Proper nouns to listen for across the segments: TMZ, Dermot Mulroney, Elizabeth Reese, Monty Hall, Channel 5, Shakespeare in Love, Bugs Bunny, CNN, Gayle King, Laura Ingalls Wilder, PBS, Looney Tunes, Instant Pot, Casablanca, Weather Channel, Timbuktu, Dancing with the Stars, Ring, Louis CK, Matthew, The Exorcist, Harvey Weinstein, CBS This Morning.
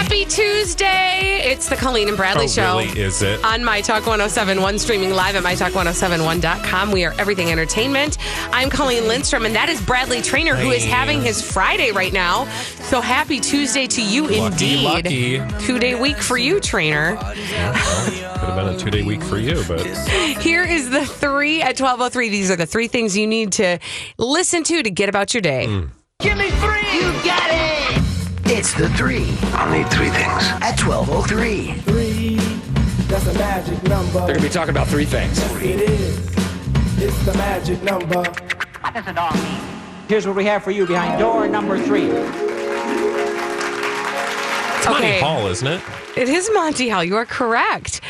Happy Tuesday. It's the Colleen and Bradley Show. Really, is it? On MyTalk 107.1, streaming live at MyTalk107.1.com. We are everything entertainment. I'm Colleen Lindstrom, and that is Bradley Trainer, who is having his Friday right now. So happy Tuesday to you, lucky, indeed. Lucky. 2-day week for you, Trainer. Could have been a 2-day week for you, but... Here is the 3 at 12:03. These are the 3 things you need to listen to get about your day. Give me 3! You got it! It's the 3. I'll need 3 things. At 12:03. 3, that's a magic number. They're going to be talking about 3 things. It is. It's the magic number. What does it all mean? Here's what we have for you behind door number 3. It's Monty Hall, isn't it? It is Monty Hall. You are correct.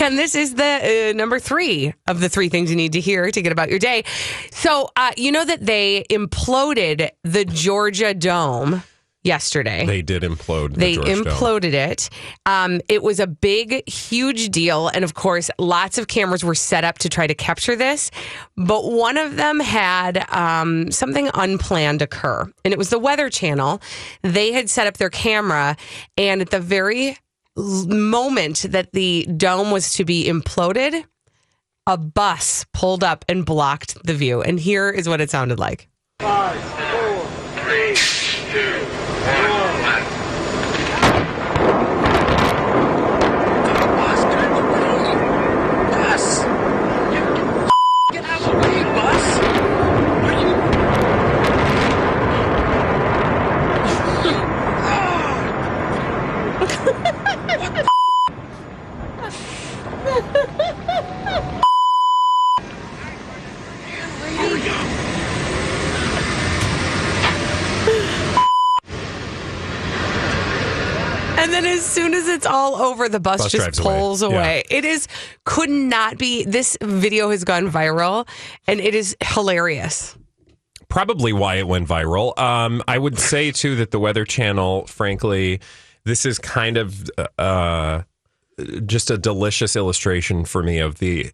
And this is the number 3 of the 3 things you need to hear to get about your day. So, you know that they imploded the Georgia Dome yesterday. They did implode. They imploded it. It was a big, huge deal. And of course, lots of cameras were set up to try to capture this. But one of them had something unplanned occur. And it was the Weather Channel. They had set up their camera. And at the very moment that the dome was to be imploded, a bus pulled up and blocked the view. And here is what it sounded like. 5, 4, 3, 2. It's all over. The bus just pulls away. Yeah. It is, could not be. This video has gone viral and it is hilarious. Probably why it went viral. I would say too that the Weather Channel, frankly, this is kind of just a delicious illustration for me of the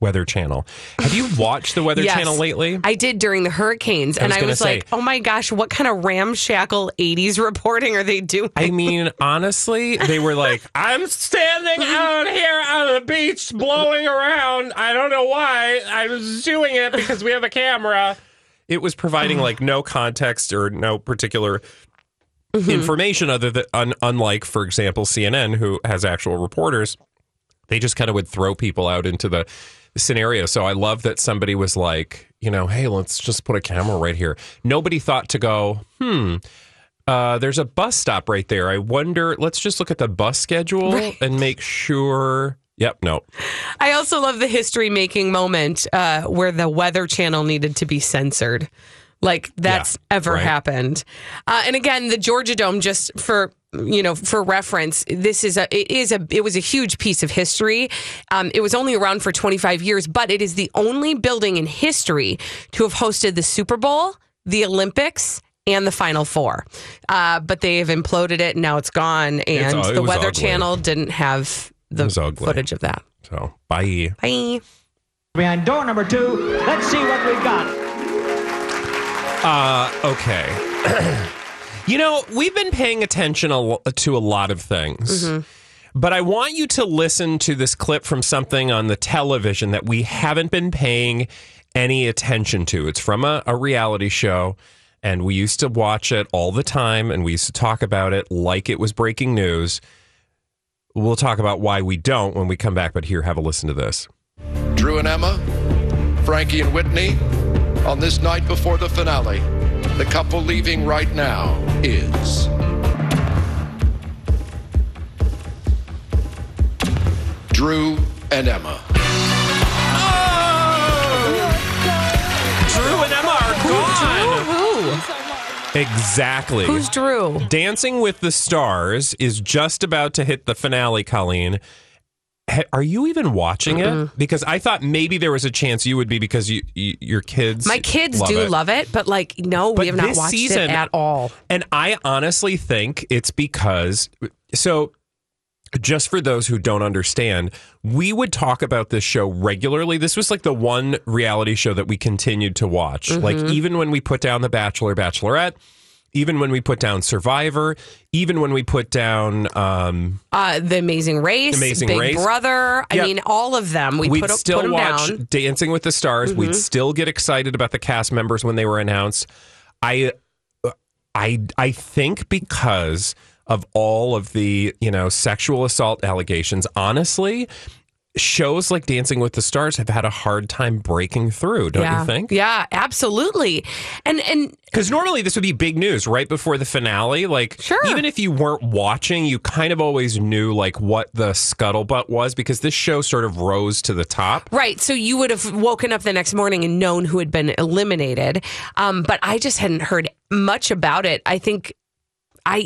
Weather Channel. Have you watched the Weather Channel lately? I did during the hurricanes, and I was like, oh my gosh, what kind of ramshackle 80s reporting are they doing? I mean, honestly, they were like, I'm standing out here on the beach blowing around. I don't know why. I was doing it because we have a camera. It was providing like no context or no particular information other than, unlike, for example, CNN, who has actual reporters. They just kind of would throw people out into the scenario. So I love that somebody was like, you know, hey, let's just put a camera right here. Nobody thought to go, there's a bus stop right there. I wonder, let's just look at the bus schedule and make sure. Yep, no. I also love the history-making moment where the Weather Channel needed to be censored. Like, that's happened. And again, the Georgia Dome, just for... you know, for reference, it was a huge piece of history. It was only around for 25 years, but it is the only building in history to have hosted the Super Bowl, the Olympics, and the Final Four. But they have imploded it, and now it's gone, and the Weather Channel didn't have the footage of that. So, bye. Bye. Behind door number 2, let's see what we've got. Okay. You know, we've been paying attention to a lot of things, but I want you to listen to this clip from something on the television that we haven't been paying any attention to. It's from a reality show, And we used to watch it all the time, and we used to talk about it like it was breaking news. We'll talk about why we don't when we come back, but here, have a listen to this. Drew and Emma, Frankie and Whitney, on this night before the finale, the couple leaving right now is... Drew and Emma. Oh! Drew and Emma are gone. Who? Exactly. Who's Drew? Dancing with the Stars is just about to hit the finale, Colleen. Are you even watching it? Because I thought maybe there was a chance you would be, because your kids. My kids love it, but like, no, we have not watched it at all. And I honestly think it's because, so just for those who don't understand, we would talk about this show regularly. This was like the one reality show that we continued to watch. Mm-hmm. Like even when we put down The Bachelor, Bachelorette, even when we put down Survivor, even when we put down The Amazing Race, Big Brother. I mean, all of them. We'd still put them watch down. Dancing with the Stars. Mm-hmm. We'd still get excited about the cast members when they were announced. I think because of all of the, you know, sexual assault allegations, honestly, shows like Dancing with the Stars have had a hard time breaking through, don't you think? Yeah, absolutely. And because normally this would be big news right before the finale. Like, even if you weren't watching, you kind of always knew like what the scuttlebutt was, because this show sort of rose to the top. Right. So you would have woken up the next morning and known who had been eliminated. But I just hadn't heard much about it. I think I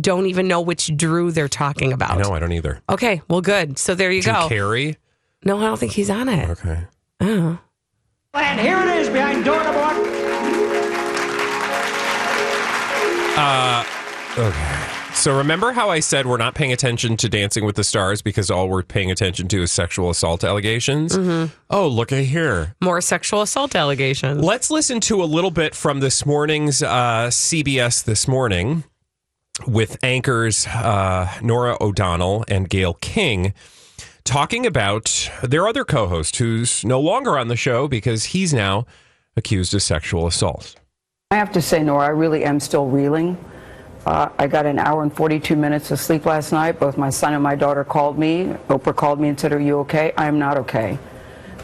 don't even know which Drew they're talking about. No, I don't either. Okay, well, good. So there you go. Drew Carey? No, I don't think he's on it. Okay. Oh. And here it is behind door number one. Okay. So remember how I said we're not paying attention to Dancing with the Stars because all we're paying attention to is sexual assault allegations? Mm-hmm. Oh, look at here. More sexual assault allegations. Let's listen to a little bit from this morning's CBS This Morning with anchors Nora O'Donnell and Gayle King talking about their other co-host who's no longer on the show because he's now accused of sexual assault. I have to say, Nora, I really am still reeling. I got an hour and 42 minutes of sleep last night. Both my son and my daughter called me. Oprah called me and said, "Are you okay?" I am not okay.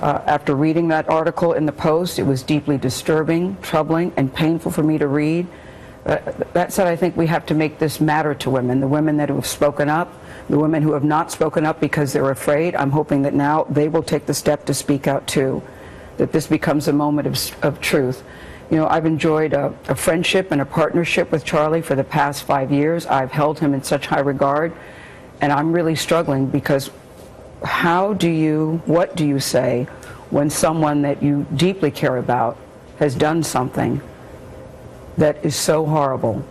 After reading that article in the Post, it was deeply disturbing, troubling, and painful for me to read. That said, I think we have to make this matter to women, the women that have spoken up, the women who have not spoken up because they're afraid. I'm hoping that now they will take the step to speak out too, that this becomes a moment of truth. You know, I've enjoyed a friendship and a partnership with Charlie for the past 5 years. I've held him in such high regard, and I'm really struggling because what do you say when someone that you deeply care about has done something that is so horrible?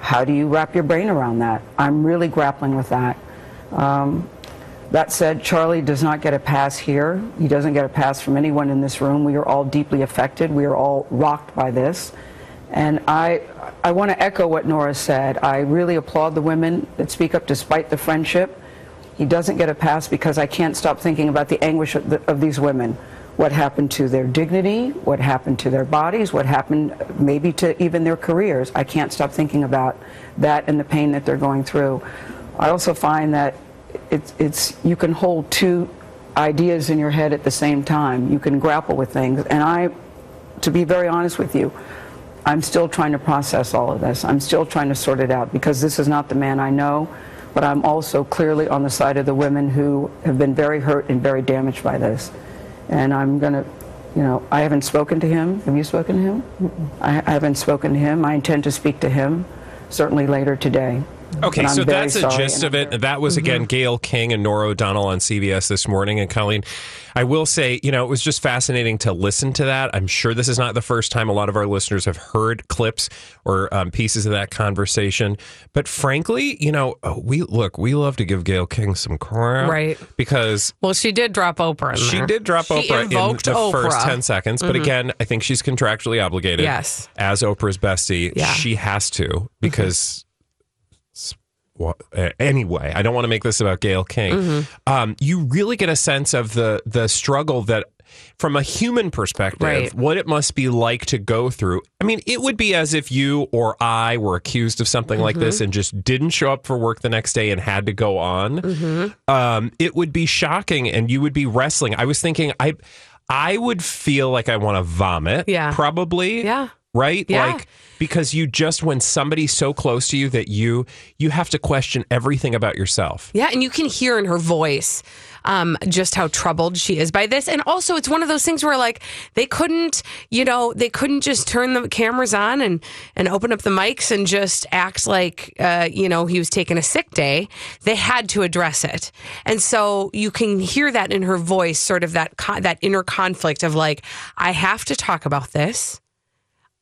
How do you wrap your brain around that? I'm really grappling with that. That said, Charlie does not get a pass here. He doesn't get a pass from anyone in this room. We are all deeply affected. We are all rocked by this. And I want to echo what Nora said. I really applaud the women that speak up despite the friendship. He doesn't get a pass because I can't stop thinking about the anguish of these women. What happened to their dignity? What happened to their bodies? What happened maybe to even their careers? I can't stop thinking about that and the pain that they're going through. I also find that It's you can hold two ideas in your head at the same time. You can grapple with things, and to be very honest with you, I'm still trying to process all of this. I'm still trying to sort it out, because this is not the man I know, but I'm also clearly on the side of the women who have been very hurt and very damaged by this. And I'm gonna, you know, I haven't spoken to him. Have you spoken to him? I haven't spoken to him. I intend to speak to him certainly later today. Okay, so that's the gist of it. That was, again, Gayle King and Nora O'Donnell on CBS This Morning. And Colleen, I will say, you know, it was just fascinating to listen to that. I'm sure this is not the first time a lot of our listeners have heard clips or pieces of that conversation. But frankly, you know, we love to give Gayle King some crap. Right. Because... well, she did drop Oprah in there. She did drop Oprah in the first 10 seconds. But again, I think she's contractually obligated. Yes. As Oprah's bestie, she has to, because... anyway, I don't want to make this about Gayle King. You really get a sense of the struggle that from a human perspective, right, what it must be like to go through. I mean, it would be as if you or I were accused of something like this and just didn't show up for work the next day and had to go on. It would be shocking, and you would be wrestling. I was thinking, I would feel like I want to vomit. Yeah. Probably. Yeah. Right? Yeah. Like, because you just, when somebody's so close to you that you have to question everything about yourself. Yeah. And you can hear in her voice just how troubled she is by this. And also, it's one of those things where, like, they couldn't just turn the cameras on and open up the mics and just act like, he was taking a sick day. They had to address it. And so you can hear that in her voice, sort of that inner conflict of, like, I have to talk about this.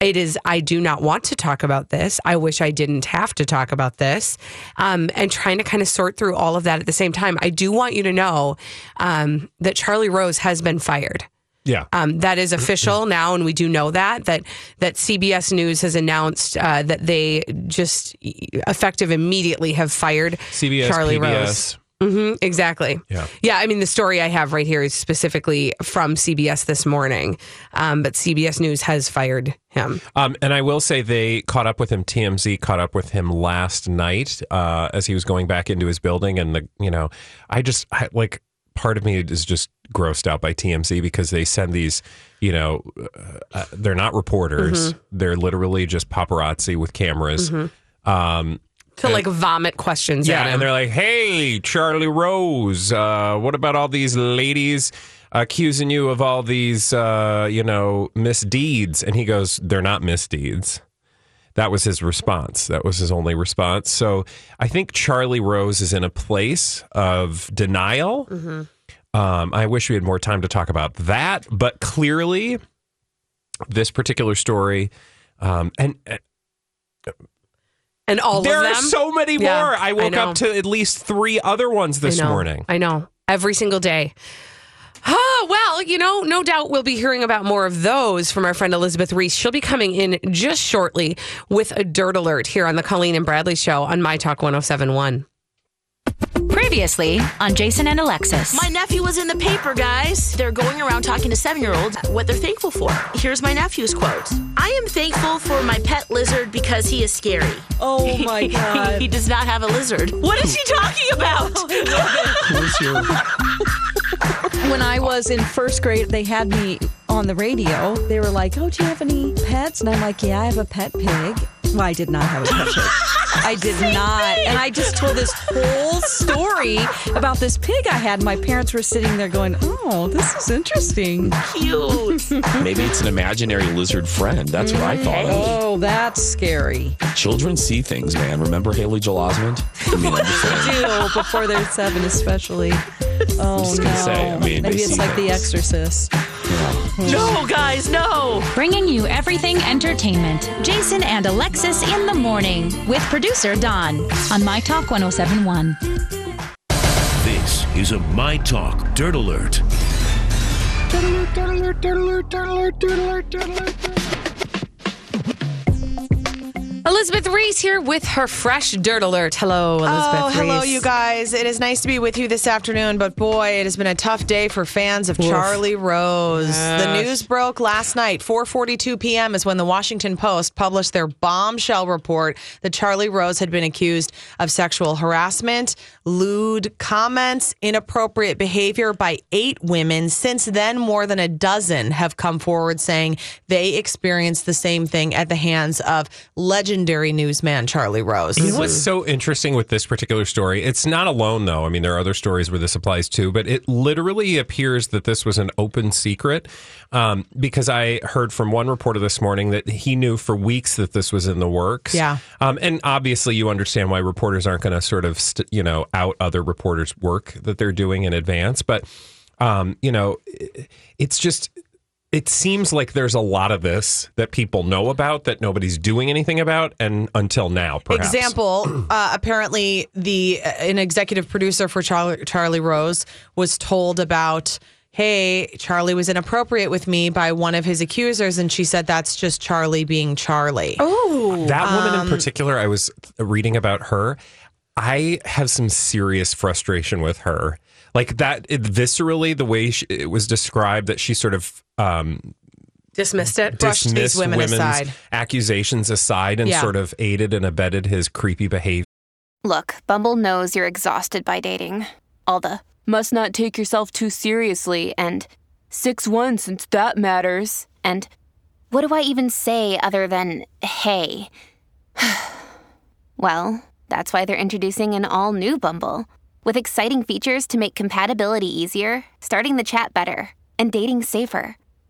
It is, I do not want to talk about this. I wish I didn't have to talk about this. And trying to kind of sort through all of that at the same time. I do want you to know that Charlie Rose has been fired. Yeah. That is official now, and we do know that CBS News has announced that they just effective immediately have fired CBS, Charlie PBS. Rose. Mm-hmm, exactly. Yeah. I mean, the story I have right here is specifically from CBS This Morning, but CBS News has fired him. And I will say they caught up with him. TMZ caught up with him last night as he was going back into his building, and I part of me is just grossed out by TMZ because they send these, they're not reporters; they're literally just paparazzi with cameras. To like vomit questions. Yeah, at him. And they're like, hey, Charlie Rose, what about all these ladies accusing you of all these, misdeeds? And he goes, they're not misdeeds. That was his response. That was his only response. So I think Charlie Rose is in a place of denial. I wish we had more time to talk about that. But clearly, this particular story and all there of them. There are so many more. I woke up to at least three other ones this morning. I know. Every single day. Oh, well, no doubt we'll be hearing about more of those from our friend Elizabeth Reese. She'll be coming in just shortly with a dirt alert here on the Colleen and Bradley Show on MyTalk 107.1. Previously on Jason and Alexis. My nephew was in the paper, guys. They're going around talking to 7-year-olds what they're thankful for. Here's my nephew's quote. I am thankful for my pet lizard because he is scary. Oh, my God. He does not have a lizard. What is he talking about? When I was in first grade, they had me on the radio. They were like, oh, do you have any pets? And I'm like, yeah, I have a pet pig. Well, I did not have a pet pig. I did not. And I just told this whole story about this pig I had. My parents were sitting there going, oh, this is interesting. Cute. Maybe it's an imaginary lizard friend. That's what I thought of. Oh, that's scary. Children see things, man. Remember Haley Joel Osment? I mean, they do before they're 7, especially. Oh, I'm just gonna say, I mean, maybe it's like The Exorcist. No, guys, no. Bringing you everything entertainment. Jason and Alexis in the morning with producer Don on My Talk 107.1. This is a My Talk Dirt Alert. Dirt alert, dirt alert, dirt alert, dirt alert, dirt alert, dirt alert. Elizabeth Reese here with her fresh Dirt Alert. Hello, Elizabeth Reese. Hello, you guys. It is nice to be with you this afternoon, but boy, it has been a tough day for fans of Charlie Rose. Yes. The news broke last night. 4:42 p.m. is when the Washington Post published their bombshell report that Charlie Rose had been accused of sexual harassment, lewd comments, inappropriate behavior by 8 women. Since then, more than a dozen have come forward saying they experienced the same thing at the hands of legendary newsman Charlie Rose. It was so interesting with this particular story. It's not alone, though. I mean, there are other stories where this applies too, but it literally appears that this was an open secret because I heard from one reporter this morning that he knew for weeks that this was in the works. Yeah. And obviously, you understand why reporters aren't going to sort of, out other reporters' work that they're doing in advance. But, it's just, it seems like there's a lot of this that people know about that nobody's doing anything about, and until now, perhaps. Example, apparently an executive producer for Charlie Rose was told about, hey, Charlie was inappropriate with me by one of his accusers, and she said that's just Charlie being Charlie. Oh, that woman in particular, I was reading about her. I have some serious frustration with her. Like that, viscerally, the way it was described, that she sort of dismissed it, brushed these women's aside, accusations aside, and sort of aided and abetted his creepy behavior. Look, Bumble knows you're exhausted by dating. All the must not take yourself too seriously, and 6'1" since that matters, and what do I even say other than hey? Well, that's why they're introducing an all-new Bumble, with exciting features to make compatibility easier, starting the chat better, and dating safer.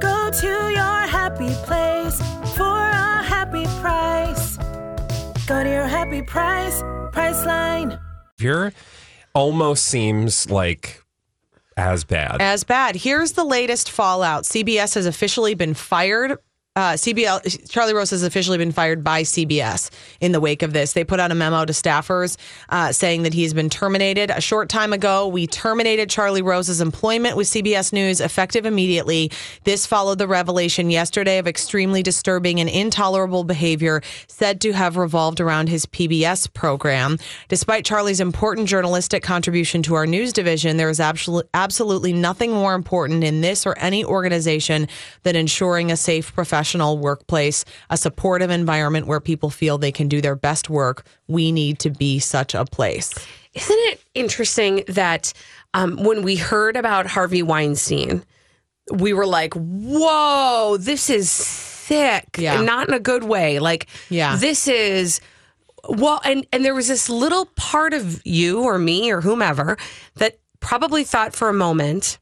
Go to your happy place for a happy price. Go to your happy price, Priceline. Here. Almost seems like as bad. As bad. Here's the latest fallout. CBS has officially been fired. Charlie Rose has officially been fired by CBS in the wake of this. They put out a memo to staffers saying that he's been terminated. A short time ago, we terminated Charlie Rose's employment with CBS News effective immediately. This followed the revelation yesterday of extremely disturbing and intolerable behavior said to have revolved around his PBS program. Despite Charlie's important journalistic contribution to our news division, there is absolutely nothing more important in this or any organization than ensuring a safe professional workplace, a supportive environment where people feel they can do their best work. We need to be such a place. Isn't it interesting that when we heard about Harvey Weinstein, we were like, whoa, this is sick. Yeah. And not in a good way. Like, this is, well, and there was this little part of you or me or whomever that probably thought for a moment,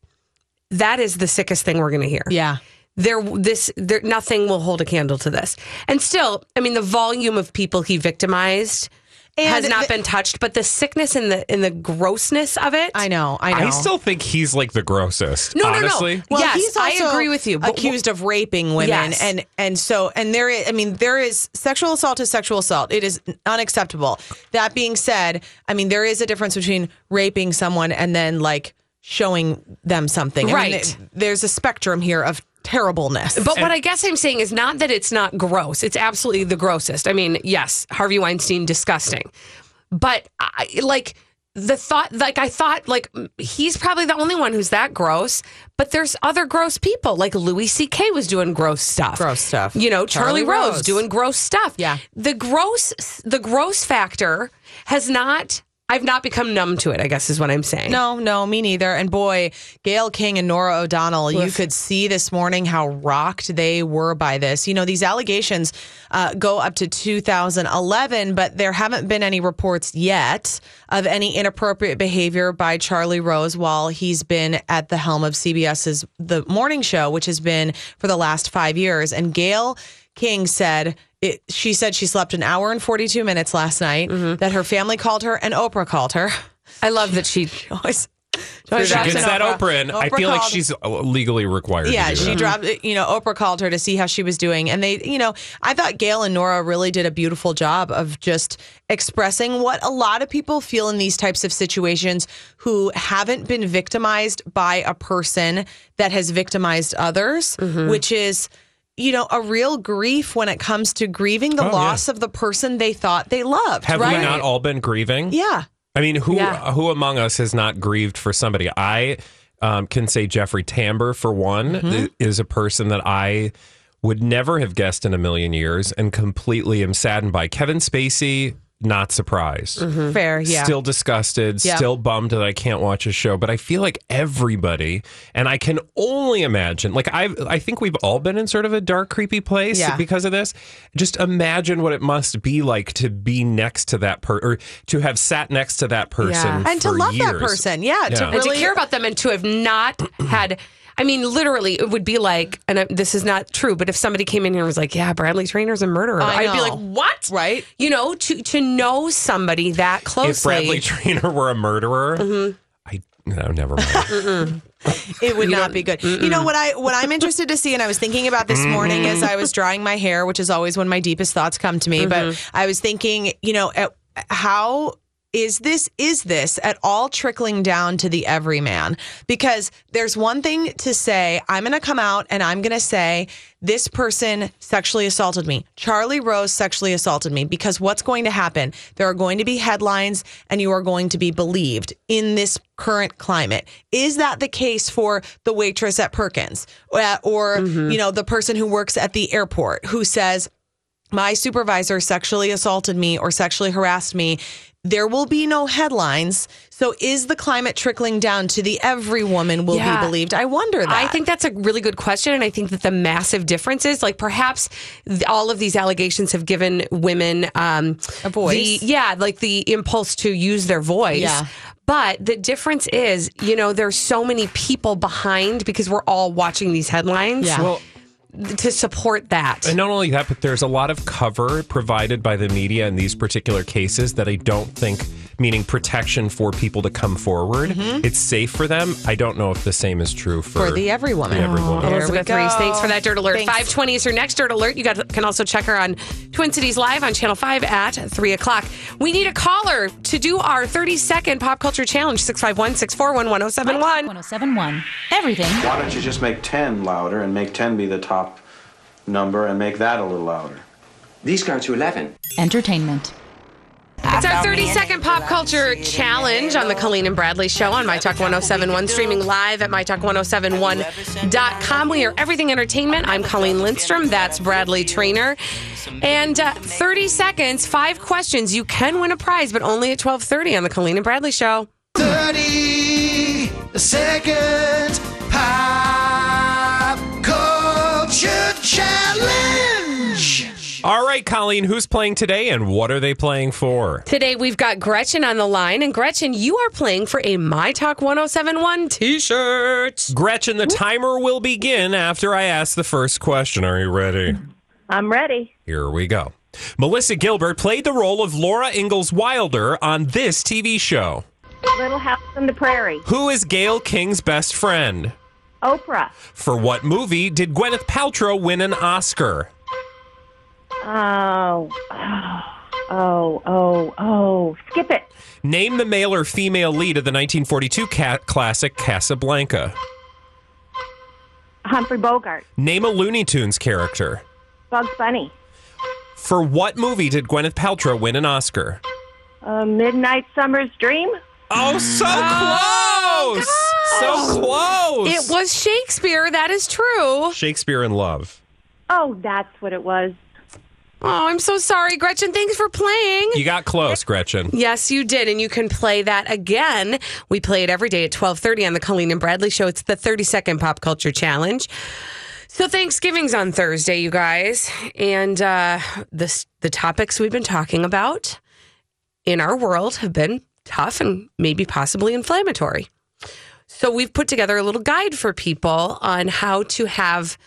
that is the sickest thing we're going to hear. Yeah. Nothing will hold a candle to this. And still, I mean, the volume of people he victimized has not been touched, but the sickness and the grossness of it. I know. I still think he's like the grossest. No, honestly. Well, yes, he's also I agree with you. But accused of raping women, yes. and so there is. I mean, there is sexual assault is sexual assault. It is unacceptable. That being said, I mean, there is a difference between raping someone and then like showing them something. Right. I mean, there's a spectrum here of terribleness. But what I guess I'm saying is not that it's not gross. It's absolutely the grossest. I mean, yes, Harvey Weinstein, disgusting. But I thought he's probably the only one who's that gross, but there's other gross people. Like Louis CK was doing gross stuff. You know, Charlie Rose doing gross stuff. Yeah. The gross factor has not I've not become numb to it, I guess is what I'm saying. No, me neither. And boy, Gayle King and Nora O'Donnell, you could see this morning how rocked they were by this. You know, these allegations go up to 2011, but there haven't been any reports yet of any inappropriate behavior by Charlie Rose while he's been at the helm of CBS's The Morning Show, which has been for the last 5 years. And Gayle King said... She said she slept an hour and 42 minutes last night, that her family called her and Oprah called her. I love that she always... She gets that Oprah in. Oprah I feel called, like she's legally required to do that. Dropped, you know, Oprah called her to see how she was doing. And they, you know, I thought Gayle and Nora really did a beautiful job of just expressing what a lot of people feel in these types of situations who haven't been victimized by a person that has victimized others, which is... you know, a real grief when it comes to grieving the loss of the person they thought they loved. Have we not all been grieving? Yeah. I mean, who among us has not grieved for somebody? I can say Jeffrey Tambor, for one, is a person that I would never have guessed in a million years and completely am saddened by. Kevin Spacey, not surprised. Fair, yeah. Still disgusted, still bummed that I can't watch a show. But I feel like everybody, and I can only imagine, like I think we've all been in sort of a dark, creepy place because of this. Just imagine what it must be like to be next to that person, or to have sat next to that person and to love years. That person, to really and to care about them and to have not had... I mean, literally, it would be like, and this is not true, but if somebody came in here and was like, yeah, Bradley Trainor's a murderer, I'd be like, what? Right. You know, to know somebody that closely. If Bradley Trainor were a murderer, No, never mind. It would not be good. You know what I'm interested to see, and I was thinking about this morning as I was drying my hair, which is always when my deepest thoughts come to me. But I was thinking, you know, how is this at all trickling down to the everyman? Because there's one thing to say, I'm going to come out and I'm going to say, this person sexually assaulted me. Charlie Rose sexually assaulted me. Because what's going to happen? There are going to be headlines and you are going to be believed in this current climate. Is that the case for the waitress at Perkins? Or, you know, the person who works at the airport who says, my supervisor sexually assaulted me or sexually harassed me. There will be no headlines. So is the climate trickling down to the every woman will be believed? I wonder that. I think that's a really good question. And I think that the massive difference is, like, perhaps all of these allegations have given women a voice. Like the impulse to use their voice. Yeah. But the difference is, you know, there's so many people behind because we're all watching these headlines. Yeah. Well, to support that. And not only that, but there's a lot of cover provided by the media in these particular cases that I don't think, meaning protection for people to come forward. It's safe for them. I don't know if the same is true for the every woman. Elizabeth Reese, thanks for that Dirt Alert. 5:20 is her next Dirt Alert. You can also check her on Twin Cities Live on Channel 5 at 3 o'clock. We need a caller to do our 30-second pop culture challenge. 651-641-1071. 1071. Everything. Why don't you just make 10 louder and make 10 be the top number and make that a little louder. These go to 11. Entertainment. It's our 30-second pop culture challenge on the Colleen and Bradley Show on MyTalk 107.1, streaming live at MyTalk107.1.com. We are Everything Entertainment. I'm Colleen Lindstrom. That's Bradley Trainer. And 30 seconds, 5 questions. You can win a prize, but only at 12:30 on the Colleen and Bradley Show. 30-second pop culture challenge. All right, Colleen, who's playing today and what are they playing for? Today we've got Gretchen on the line. And Gretchen, you are playing for a My Talk 107.1 t-shirt. Gretchen, the timer will begin after I ask the first question. Are you ready? I'm ready. Here we go. Melissa Gilbert played the role of Laura Ingalls Wilder on this TV show. Little House on the Prairie. Who is Gayle King's best friend? Oprah. For what movie did Gwyneth Paltrow win an Oscar? Skip it. Name the male or female lead of the 1942 classic Casablanca. Humphrey Bogart. Name a Looney Tunes character. Bugs Bunny. For what movie did Gwyneth Paltrow win an Oscar? Midnight Summer's Dream. Oh, so close! Oh, so close! It was Shakespeare, that is true. Shakespeare in Love. Oh, that's what it was. Oh, I'm so sorry, Gretchen. Thanks for playing. You got close, Gretchen. Yes, you did, and you can play that again. We play it every day at 12:30 on the Colleen and Bradley Show. It's the 30-second pop culture challenge. So Thanksgiving's on Thursday, you guys, and the topics we've been talking about in our world have been tough and maybe possibly inflammatory. So we've put together a little guide for people on how to have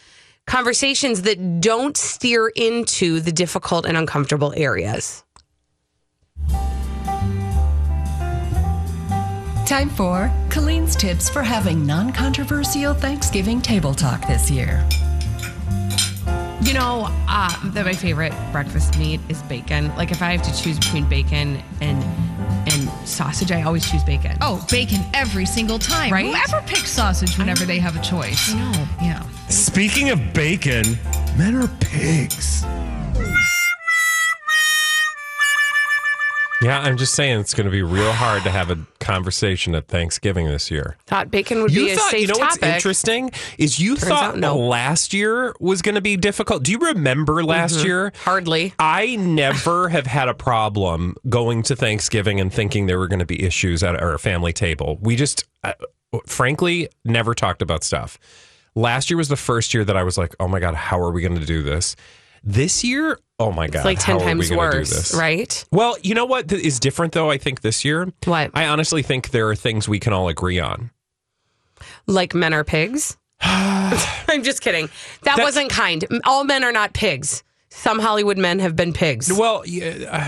conversations that don't steer into the difficult and uncomfortable areas. Time for Colleen's tips for having non-controversial Thanksgiving table talk this year. You know, my favorite breakfast meat is bacon. Like, if I have to choose between bacon and sausage, I always choose bacon. Oh, bacon every single time. Right? Whoever picks sausage whenever they have a choice. I know. Yeah. Speaking of bacon, men are pigs. Yeah, I'm just saying it's going to be real hard to have a conversation at Thanksgiving this year. Thought bacon would be a safe topic. You know what's interesting is you thought last year was going to be difficult. Do you remember last year? Hardly. I never have had a problem going to Thanksgiving and thinking there were going to be issues at our family table. We just, frankly, never talked about stuff. Last year was the first year that I was like, oh my God, how are we going to do this? This year, oh my God, it's like 10 times worse, right? Well, you know what is different, though, I think this year? What? I honestly think there are things we can all agree on. Like men are pigs? I'm just kidding. That wasn't kind. All men are not pigs. some Hollywood men have been pigs. Well, and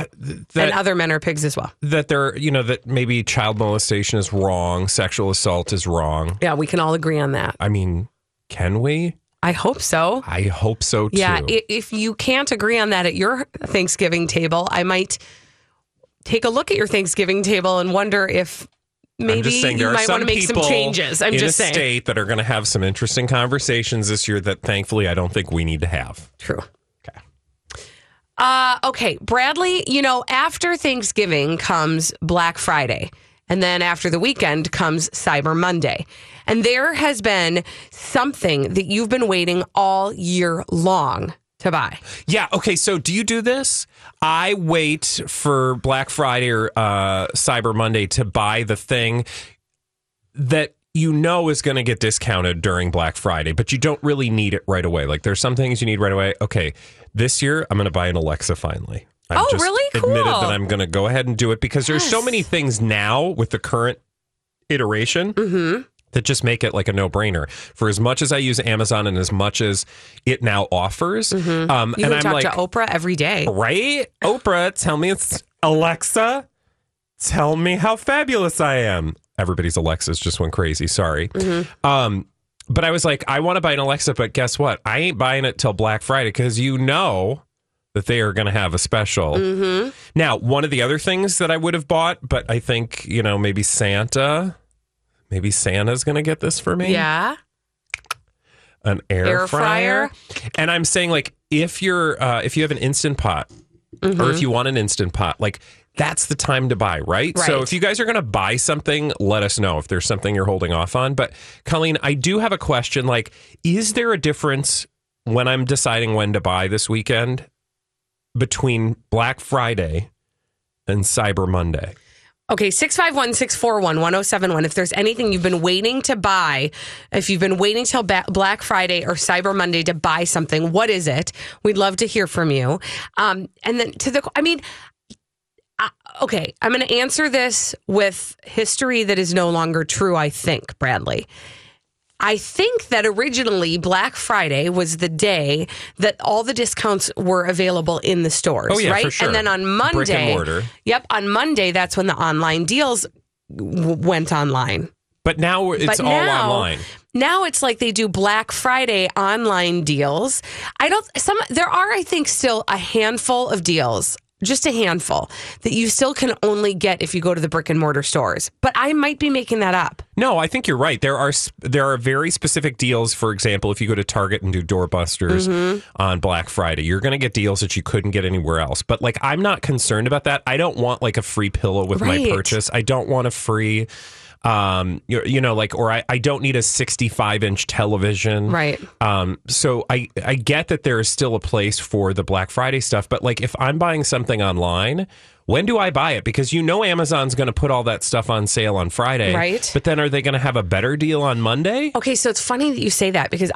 other men are pigs as well. That they're, you know, that maybe child molestation is wrong, sexual assault is wrong. Yeah, we can all agree on that. I mean, can we? I hope so. I hope so too. Yeah, if you can't agree on that at your Thanksgiving table, I might take a look at your Thanksgiving table and wonder if maybe you might want to make some changes. I'm just saying. In a state that are going to have some interesting conversations this year that thankfully I don't think we need to have. True. Okay. Okay, Bradley, you know, after Thanksgiving comes Black Friday. And then after the weekend comes Cyber Monday. And there has been something that you've been waiting all year long to buy. Yeah. Okay. So do you do this? I wait for Black Friday or Cyber Monday to buy the thing that you know is going to get discounted during Black Friday, but you don't really need it right away. Like there's some things you need right away. Okay. This year, I'm going to buy an Alexa finally. Really? Cool. Admitted that I'm going to go ahead and do it because there's so many things now with the current iteration that just make it like a no-brainer. For as much as I use Amazon and as much as it now offers, you and can I'm talk to Oprah every day, right? Oprah, tell me it's Alexa. Tell me how fabulous I am. Everybody's Alexas just went crazy. Sorry. But I was like, I want to buy an Alexa, but guess what? I ain't buying it till Black Friday because you know that they are going to have a special. Now, one of the other things that I would have bought, but I think, you know, maybe Santa's going to get this for me. Yeah. An air fryer. And I'm saying, like, if you have an Instant Pot or if you want an Instant Pot, like, that's the time to buy, right? So if you guys are going to buy something, let us know if there's something you're holding off on. But Colleen, I do have a question. Like, is there a difference when I'm deciding when to buy this weekend between Black Friday and Cyber Monday? Okay, 651-641-1071. If there's anything you've been waiting to buy, if you've been waiting till Black Friday or Cyber Monday to buy something, what is it? We'd love to hear from you. And then to the, I mean, okay, I'm going to answer this with history that is no longer true, I think, Bradley. I think that originally Black Friday was the day that all the discounts were available in the stores, right? For sure. And then on Monday, brick and mortar. Yep, on Monday that's when the online deals went online. But now it's all online. Now it's like they do Black Friday online deals. There are, I think, still a handful of deals. Just a handful that you still can only get if you go to the brick and mortar stores. But I might be making that up. No, I think you're right. There are very specific deals. For example, if you go to Target and do doorbusters on Black Friday, you're going to get deals that you couldn't get anywhere else. But like, I'm not concerned about that. I don't want like a free pillow with my purchase. I don't want a free, I don't need a 65-inch television. Right. So I get that there is still a place for the Black Friday stuff, but like if I'm buying something online, when do I buy it? Because you know Amazon's going to put all that stuff on sale on Friday. Right. But then are they going to have a better deal on Monday? Okay, so it's funny that you say that because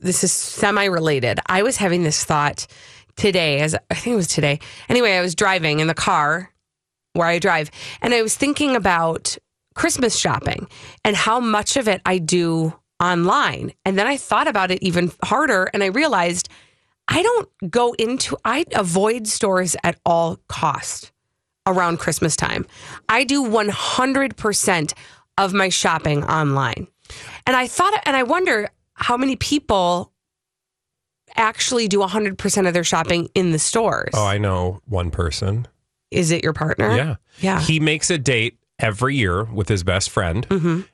this is semi-related. I was having this thought today, I think it was today. Anyway, I was driving in the car where I drive, and I was thinking about Christmas shopping and how much of it I do online. And then I thought about it even harder and I realized I avoid stores at all cost around Christmas time. I do 100% of my shopping online. And I wonder how many people actually do 100% of their shopping in the stores. Oh, I know one person. Is it your partner? Yeah. Yeah. He makes a date every year with his best friend,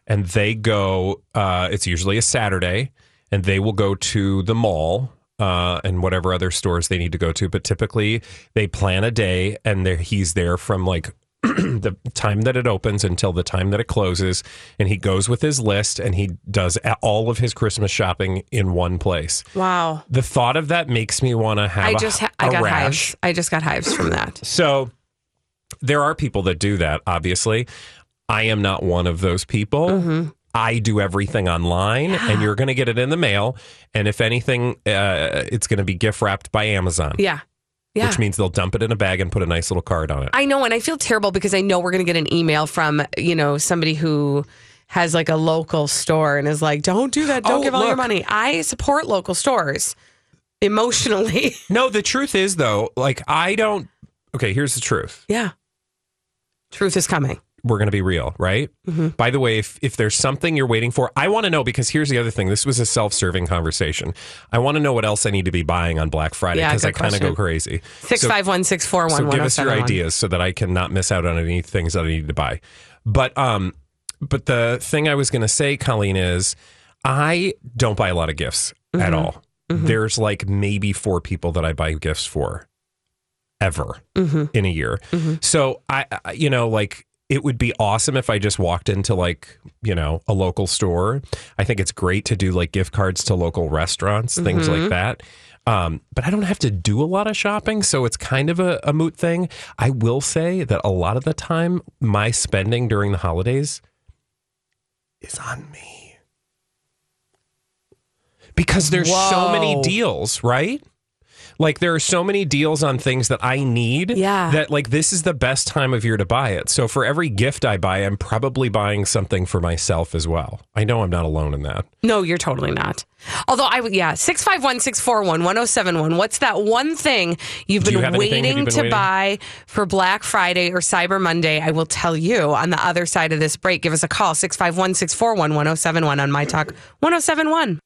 and they go, it's usually a Saturday, and they will go to the mall and whatever other stores they need to go to. But typically, they plan a day, and he's there from like the time that it opens until the time that it closes, and he goes with his list, and he does all of his Christmas shopping in one place. Wow. The thought of that makes me want to have a rash. I just got hives from that. So there are people that do that, obviously. I am not one of those people. I do everything online, and you're going to get it in the mail. And if anything, it's going to be gift wrapped by Amazon. Yeah. Yeah. Which means they'll dump it in a bag and put a nice little card on it. I know, and I feel terrible because I know we're going to get an email from, you know, somebody who has like a local store and is like, don't do that. Don't give all your money. I support local stores. emotionally. No, the truth is, though, like, I don't. Okay, here's the truth. Yeah. Truth is coming. We're going to be real, right? Mm-hmm. By the way, if there's something you're waiting for, I want to know, because here's the other thing. This was a self-serving conversation. I want to know what else I need to be buying on Black Friday, because I kind of go crazy. 651-641-1071. So give us your ideas so that I can not miss out on any things that I need to buy. But the thing I was going to say, Colleen, is I don't buy a lot of gifts mm-hmm. at all. Mm-hmm. There's like maybe 4 people that I buy gifts for ever mm-hmm. in a year. Mm-hmm. So I, you know, like, it would be awesome if I just walked into, like, you know, a local store. I think it's great to do, like, gift cards to local restaurants, mm-hmm. things like that. But I don't have to do a lot of shopping, so it's kind of a moot thing. I will say that a lot of the time, my spending during the holidays is on me. Because there's so many deals, right? Like, there are so many deals on things that I need that, like, this is the best time of year to buy it. So for every gift I buy, I'm probably buying something for myself as well. I know I'm not alone in that. No, you're totally not. Although, 651-641-1071. What's that one thing you've been waiting to buy for Black Friday or Cyber Monday? I will tell you on the other side of this break. Give us a call, 651-641-1071 on MyTalk 107.1.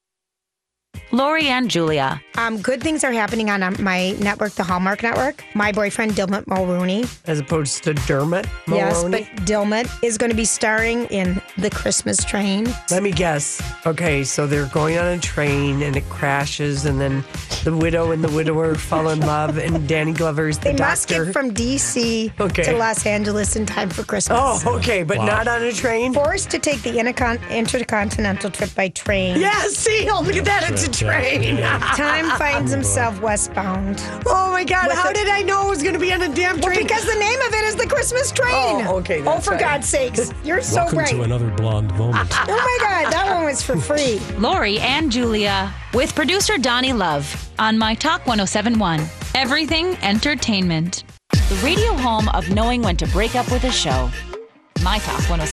Lori and Julia. Good things are happening on my network, the Hallmark Network. My boyfriend, Dermot Mulroney. As opposed to Dermot Mulroney? Yes, but Dermot is going to be starring in The Christmas Train. Let me guess. Okay, so they're going on a train and it crashes, and then the widow and the widower fall in love, and Danny Glover's the doctor. They must get from D.C. to Los Angeles in time for Christmas. Oh, okay, but not on a train? Forced to take the intercontinental trip by train. Yeah, see? Oh, look at that. It's train. Time finds himself westbound. Oh my God, how did I know it was going to be on a damn train? Well, because the name of it is The Christmas Train. Oh, okay. Oh, for God's sakes. You're so right. Welcome to another blonde moment. Oh my God, that one was for free. Lori and Julia with producer Donnie Love on My Talk 107.1. Everything Entertainment. The radio home of knowing when to break up with a show. My Talk 107.1.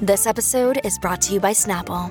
This episode is brought to you by Snapple.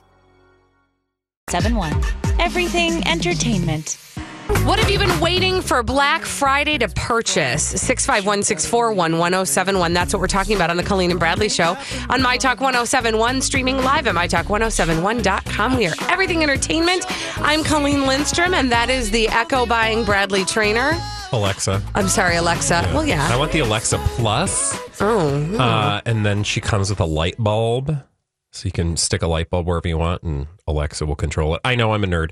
7-1. Everything Entertainment. What have you been waiting for Black Friday to purchase? 651-641-1071. That's what we're talking about on the Colleen and Bradley Show on MyTalk 107.1, streaming live at MyTalk1071.com. We are Everything Entertainment. I'm Colleen Lindstrom, and that is the echo-buying Bradley Trainer. Alexa. I'm sorry, Alexa. Yeah. Well, yeah. I want the Alexa Plus. Oh. And then she comes with a light bulb. So you can stick a light bulb wherever you want, and Alexa will control it. I know I'm a nerd.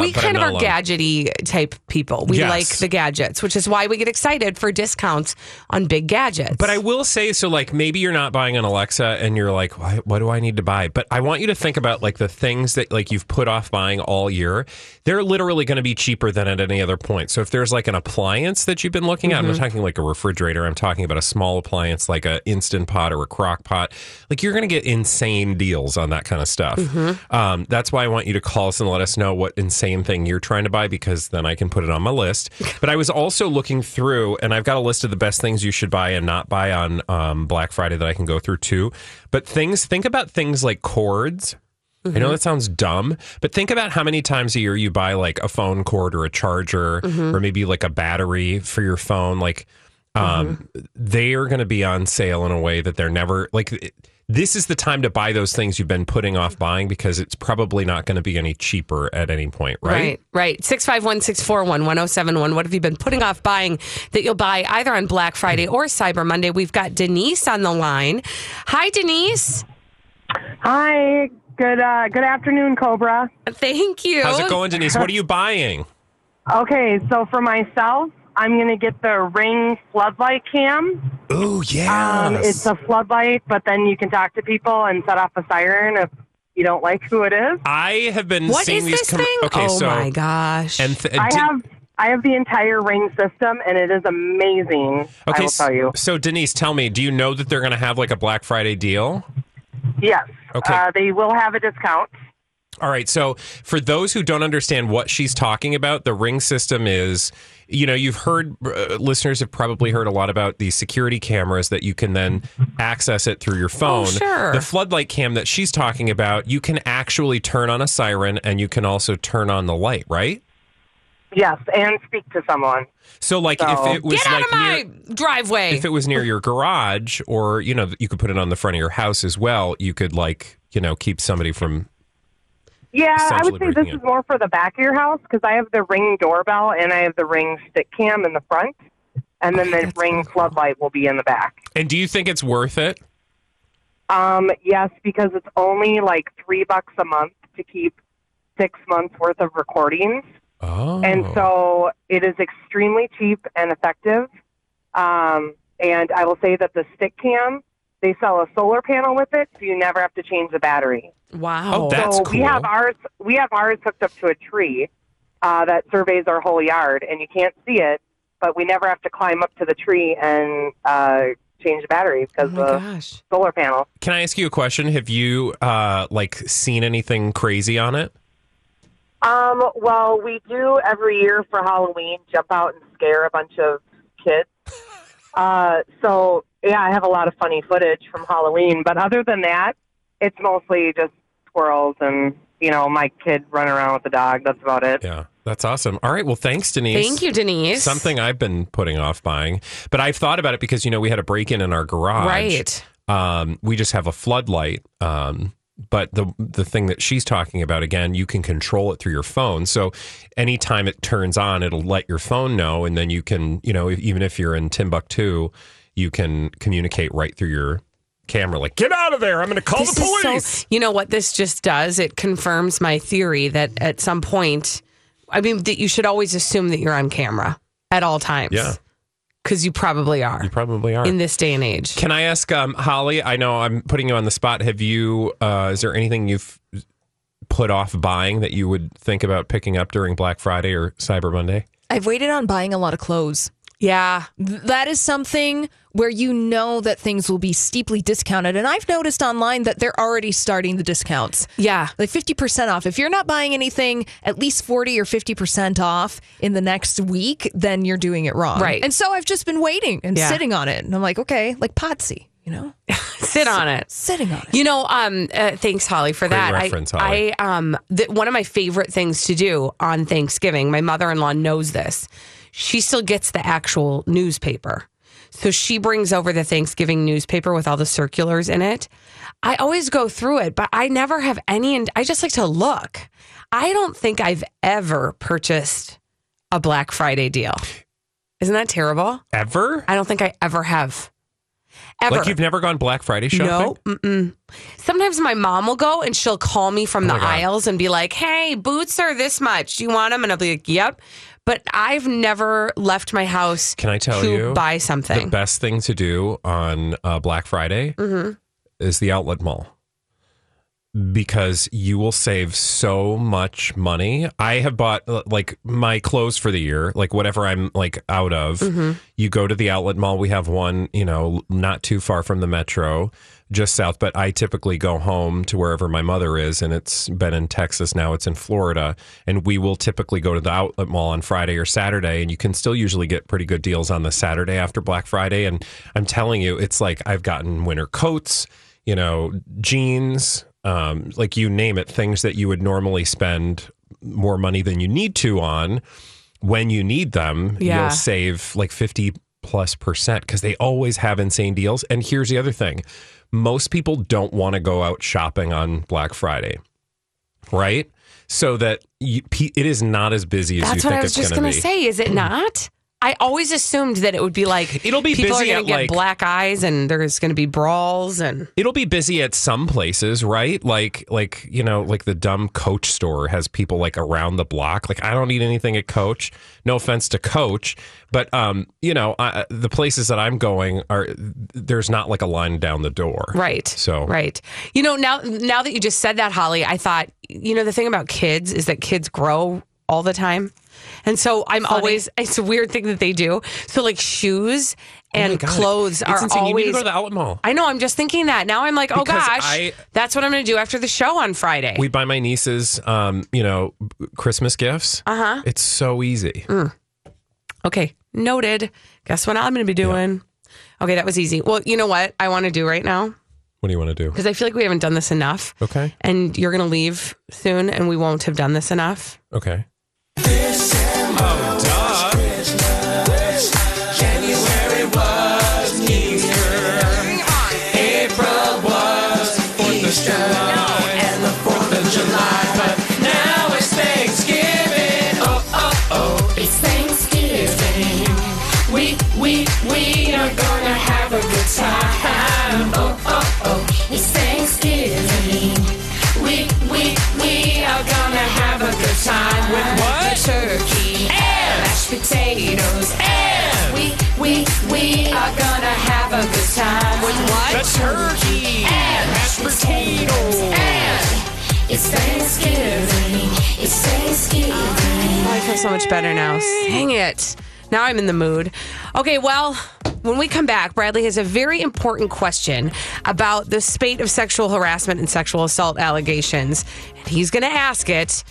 We kind of are gadgety type people. We like the gadgets, which is why we get excited for discounts on big gadgets. But I will say, so like maybe you're not buying an Alexa and you're like, what do I need to buy? But I want you to think about like the things that like you've put off buying all year. They're literally going to be cheaper than at any other point. So if there's like an appliance that you've been looking at, mm-hmm. I'm not talking like a refrigerator. I'm talking about a small appliance like an Instant Pot or a crock pot. Like you're going to get insane deals on that kind of stuff. Mm-hmm. That's why I want you to call us and let us know what insane thing you're trying to buy, because then I can put it on my list. But I was also looking through, and I've got a list of the best things you should buy and not buy on Black Friday that I can go through too. But think about things like cords. Mm-hmm. I know that sounds dumb, but think about how many times a year you buy like a phone cord or a charger mm-hmm. or maybe like a battery for your phone. Like, they are going to be on sale in a way that they're never like... This is the time to buy those things you've been putting off buying because it's probably not going to be any cheaper at any point, right? Right. 651-641-1071. What have you been putting off buying that you'll buy either on Black Friday or Cyber Monday? We've got Denise on the line. Hi, Denise. Hi. Good afternoon, Cobra. Thank you. How's it going, Denise? What are you buying? Okay, so for myself, I'm going to get the Ring floodlight cam. Oh, yeah. It's a floodlight, but then you can talk to people and set off a siren if you don't like who it is. I have been seeing these. What is this thing? Okay, oh, so, my gosh. And I have the entire Ring system, and it is amazing, okay, I will tell you. So, Denise, tell me, do you know that they're going to have, like, a Black Friday deal? Yes. Okay. They will have a discount. All right, so for those who don't understand what she's talking about, the Ring system is, you know, you've heard, listeners have probably heard a lot about these security cameras that you can then access it through your phone. Oh, sure. The floodlight cam that she's talking about, you can actually turn on a siren and you can also turn on the light, right? Yes, and speak to someone. So, like, if it was get out like of my driveway, if it was near your garage, or, you know, you could put it on the front of your house as well. You could, like, you know, keep somebody from. Yeah, I would say this is more for the back of your house because I have the Ring doorbell and I have the Ring stick cam in the front, and then the Ring floodlight will be in the back. And do you think it's worth it? Yes, because it's only like $3 a month to keep 6 months worth of recordings. Oh. And so it is extremely cheap and effective. And I will say that the stick cam, they sell a solar panel with it, so you never have to change the battery. Wow. Oh, that's cool. We have ours hooked up to a tree that surveys our whole yard, and you can't see it, but we never have to climb up to the tree and change the battery because the solar panel. Can I ask you a question? Have you like seen anything crazy on it? Well, we do every year for Halloween, jump out and scare a bunch of kids. So, yeah, I have a lot of funny footage from Halloween. But other than that, it's mostly just squirrels and, you know, my kid running around with the dog. That's about it. Yeah, that's awesome. All right. Well, thanks, Denise. Thank you, Denise. Something I've been putting off buying. But I've thought about it because, you know, we had a break-in in our garage. Right. We just have a floodlight. But the thing that she's talking about, again, you can control it through your phone. So anytime it turns on, it'll let your phone know. And then you can, you know, even if you're in Timbuktu, you can communicate right through your camera. Like, get out of there. I'm going to call the police. You know what this just does? It confirms my theory that at some point, I mean, that you should always assume that you're on camera at all times. Yeah. Because you probably are. You probably are. In this day and age. Can I ask, Holly, I know I'm putting you on the spot. Have you, is there anything you've put off buying that you would think about picking up during Black Friday or Cyber Monday? I've waited on buying a lot of clothes. Yeah. That is something where you know that things will be steeply discounted. And I've noticed online that they're already starting the discounts. Yeah. Like 50% off. If you're not buying anything at least 40 or 50% off in the next week, then you're doing it wrong. Right. And so I've just been waiting and sitting on it. And I'm like, okay, like Potsy, you know? Sitting on it. You know, thanks, Holly, for that. Great reference, Holly. One of my favorite things to do on Thanksgiving, my mother-in-law knows this. She still gets the actual newspaper. So she brings over the Thanksgiving newspaper with all the circulars in it. I always go through it, but I never have any, and I just like to look. I don't think I've ever purchased a Black Friday deal. Isn't that terrible? Ever? I don't think I ever have. Ever. Like you've never gone Black Friday shopping? No. Mm-mm. Sometimes my mom will go and she'll call me from the aisles and be like, hey, boots are this much. Do you want them? And I'll be like, yep. But I've never left my house to buy something. The best thing to do on Black Friday is the outlet mall. Because you will save so much money. I have bought like my clothes for the year, like whatever I'm like out of. You go to the outlet mall. We have one, you know, not too far from the metro, just south. But I typically go home to wherever my mother is. And it's been in Texas. Now it's in Florida. And we will typically go to the outlet mall on Friday or Saturday. And you can still usually get pretty good deals on the Saturday after Black Friday. And I'm telling you, it's like I've gotten winter coats, you know, jeans, like you name it, things that you would normally spend more money than you need to on when you need them, you'll save like 50%+, because they always have insane deals. And here's the other thing. most people don't want to go out shopping on Black Friday, right? So that it is not as busy as you think it's going to be. That's what I was just going to say. Is it not? I always assumed that it would be like it'll be people busy are going to get like, black eyes and there's going to be brawls and it'll be busy at some places, right? Like you know, like the dumb Coach store has people like around the block. Like I don't need anything at Coach. No offense to Coach, but you know, the places that I'm going are there's not like a line down the door, right? So right, you know, now that you just said that, Holly, I thought you know the thing about kids is that kids grow all the time. And so I'm always, it's a weird thing that they do. So like shoes and clothes are always. You need to go to the outlet mall. I know. I'm just thinking that now I'm like, oh gosh, that's what I'm going to do after the show on Friday. We buy my nieces, you know, Christmas gifts. Uh-huh. It's so easy. Mm. Okay. Noted. Guess what I'm going to be doing? Yeah. Okay. That was easy. Well, you know what I want to do right now? What do you want to do? Because I feel like we haven't done this enough. Okay. And you're going to leave soon and we won't have done this enough. Okay. January was Easter. April was 4th of July and the 4th of July. But now it's Thanksgiving. Oh, oh, oh, it's Thanksgiving. We are gonna have a good time. Oh, oh, oh, it's Thanksgiving. We are gonna have a good time with what? Turkey and mashed potatoes and we are gonna have a good time with what? The turkey and mashed potatoes and it's Thanksgiving. It's Thanksgiving. Oh, I feel so much better now. Dang it. Now I'm in the mood. Okay, well, when we come back, Bradley has a very important question about the spate of sexual harassment and sexual assault allegations. And he's gonna ask it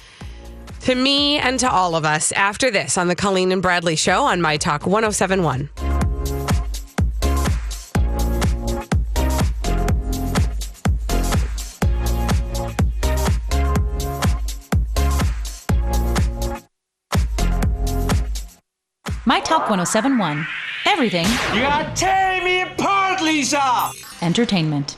to me and to all of us after this on the Colleen and Bradley Show on MyTalk 107.1. MyTalk 107.1. Everything. You gotta tear me apart, Lisa! Entertainment.